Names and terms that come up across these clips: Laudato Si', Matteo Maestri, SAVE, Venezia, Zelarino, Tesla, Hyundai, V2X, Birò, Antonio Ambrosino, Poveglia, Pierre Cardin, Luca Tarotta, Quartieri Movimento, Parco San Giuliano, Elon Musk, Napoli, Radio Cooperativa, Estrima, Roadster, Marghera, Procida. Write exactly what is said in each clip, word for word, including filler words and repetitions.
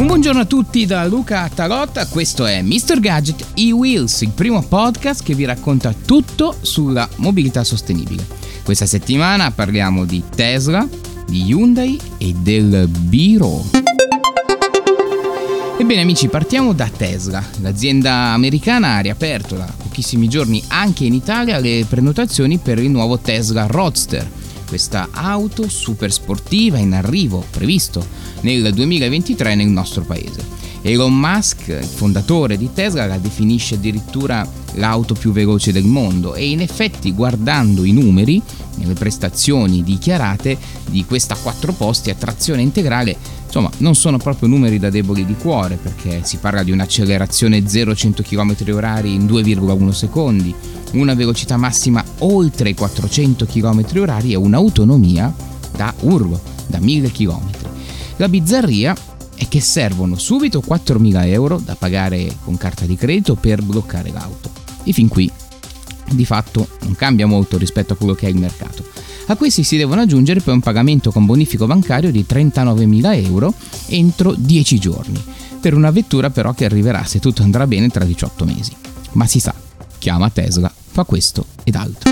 Buongiorno a tutti da Luca Tarotta, questo è mister Gadget e-Wheels, il primo podcast che vi racconta tutto sulla mobilità sostenibile. Questa settimana parliamo di Tesla, di Hyundai e del Birò. Ebbene amici, partiamo da Tesla. L'azienda americana ha riaperto da pochissimi giorni anche in Italia le prenotazioni per il nuovo Tesla Roadster. Questa auto super sportiva in arrivo, previsto nel duemilaventitré nel nostro paese. Elon Musk, il fondatore di Tesla, la definisce addirittura l'auto più veloce del mondo e in effetti, guardando i numeri, le prestazioni dichiarate di questa quattro posti a trazione integrale, insomma, non sono proprio numeri da deboli di cuore, perché si parla di un'accelerazione zero a cento chilometri orari in due virgola uno secondi, una velocità massima oltre i quattrocento chilometri orari e un'autonomia da urlo, da mille chilometri. La bizzarria è che servono subito quattromila euro da pagare con carta di credito per bloccare l'auto. E fin qui, di fatto, non cambia molto rispetto a quello che è il mercato. A questi si devono aggiungere poi un pagamento con bonifico bancario di trentanovemila euro entro dieci giorni, per una vettura però che arriverà, se tutto andrà bene, tra diciotto mesi. Ma si sa, chiama Tesla, fa questo ed altro.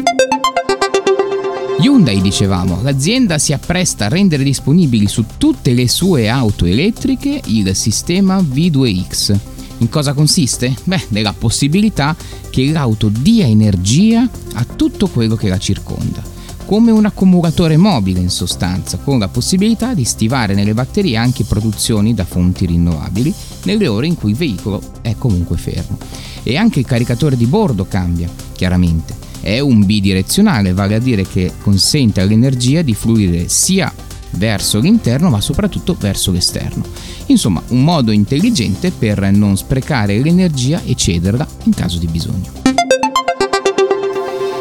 Hyundai, dicevamo, l'azienda si appresta a rendere disponibili su tutte le sue auto elettriche il sistema V due X. In cosa consiste? Beh, nella possibilità che l'auto dia energia a tutto quello che la circonda, come un accumulatore mobile in sostanza, con la possibilità di stivare nelle batterie anche produzioni da fonti rinnovabili nelle ore in cui il veicolo è comunque fermo. E anche il caricatore di bordo cambia, chiaramente. È un bidirezionale, vale a dire che consente all'energia di fluire sia verso l'interno ma soprattutto verso l'esterno. Insomma, un modo intelligente per non sprecare l'energia e cederla in caso di bisogno.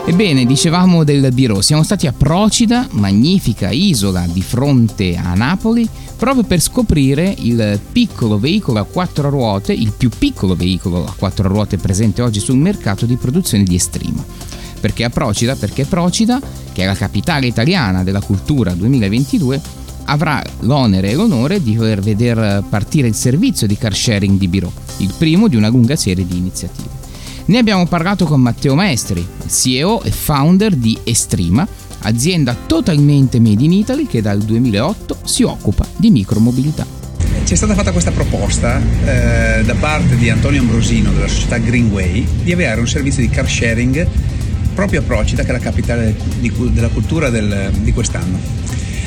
Ebbene, dicevamo del Birò, siamo stati a Procida, magnifica isola di fronte a Napoli, proprio per scoprire il piccolo veicolo a quattro ruote, il più piccolo veicolo a quattro ruote presente oggi sul mercato di produzione di Estrima. Perché a Procida? Perché Procida, che è la capitale italiana della cultura duemilaventidue, avrà l'onere e l'onore di poter veder partire il servizio di car sharing di Birò, il primo di una lunga serie di iniziative. Ne abbiamo parlato con Matteo Maestri, C E O e founder di Estrima, azienda totalmente made in Italy che dal duemilaotto si occupa di micromobilità. C'è stata fatta questa proposta eh, da parte di Antonio Ambrosino della società Greenway di avviare un servizio di car sharing proprio a Procida, che è la capitale di, della cultura del, di quest'anno.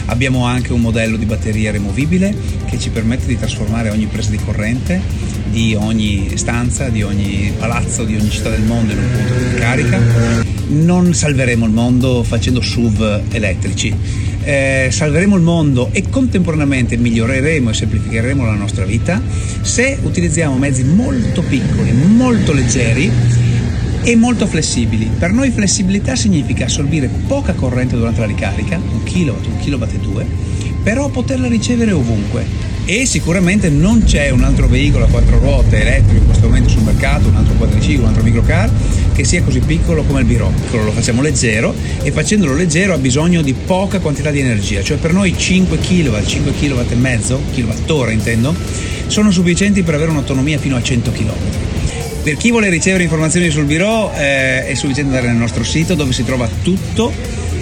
Abbiamo anche un modello di batteria removibile che ci permette di trasformare ogni presa di corrente di ogni stanza, di ogni palazzo, di ogni città del mondo in un punto di carica. Non salveremo il mondo facendo S U V elettrici, eh, salveremo il mondo e contemporaneamente miglioreremo e semplificheremo la nostra vita se utilizziamo mezzi molto piccoli, molto leggeri e molto flessibili. Per noi flessibilità significa assorbire poca corrente durante la ricarica, un kilowatt, un kilowatt e due, però poterla ricevere ovunque. E sicuramente non c'è un altro veicolo a quattro ruote elettrico in questo momento sul mercato, un altro quadriciclo, un altro microcar, che sia così piccolo come il Birò. Lo facciamo leggero e facendolo leggero ha bisogno di poca quantità di energia, cioè per noi cinque kilowatt, cinque kilowatt e mezzo, kilowattora intendo, sono sufficienti per avere un'autonomia fino a cento chilometri. Per chi vuole ricevere informazioni sul Birò eh, è sufficiente andare nel nostro sito dove si trova tutto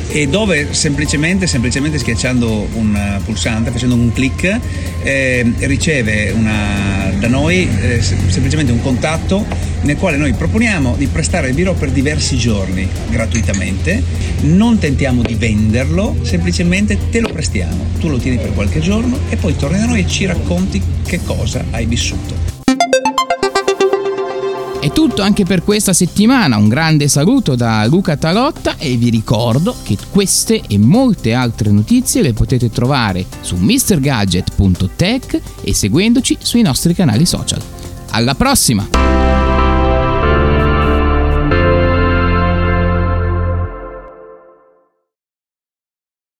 e dove semplicemente, semplicemente schiacciando un pulsante, facendo un click, eh, riceve una, da noi eh, semplicemente un contatto nel quale noi proponiamo di prestare il Birò per diversi giorni gratuitamente. Non tentiamo di venderlo, semplicemente te lo prestiamo, tu lo tieni per qualche giorno e poi torni da noi e ci racconti che cosa hai vissuto. tutto anche per questa settimana. Un grande saluto da Luca Tarotta e vi ricordo che queste e molte altre notizie le potete trovare su mister gadget punto tech e seguendoci sui nostri canali social. Alla prossima!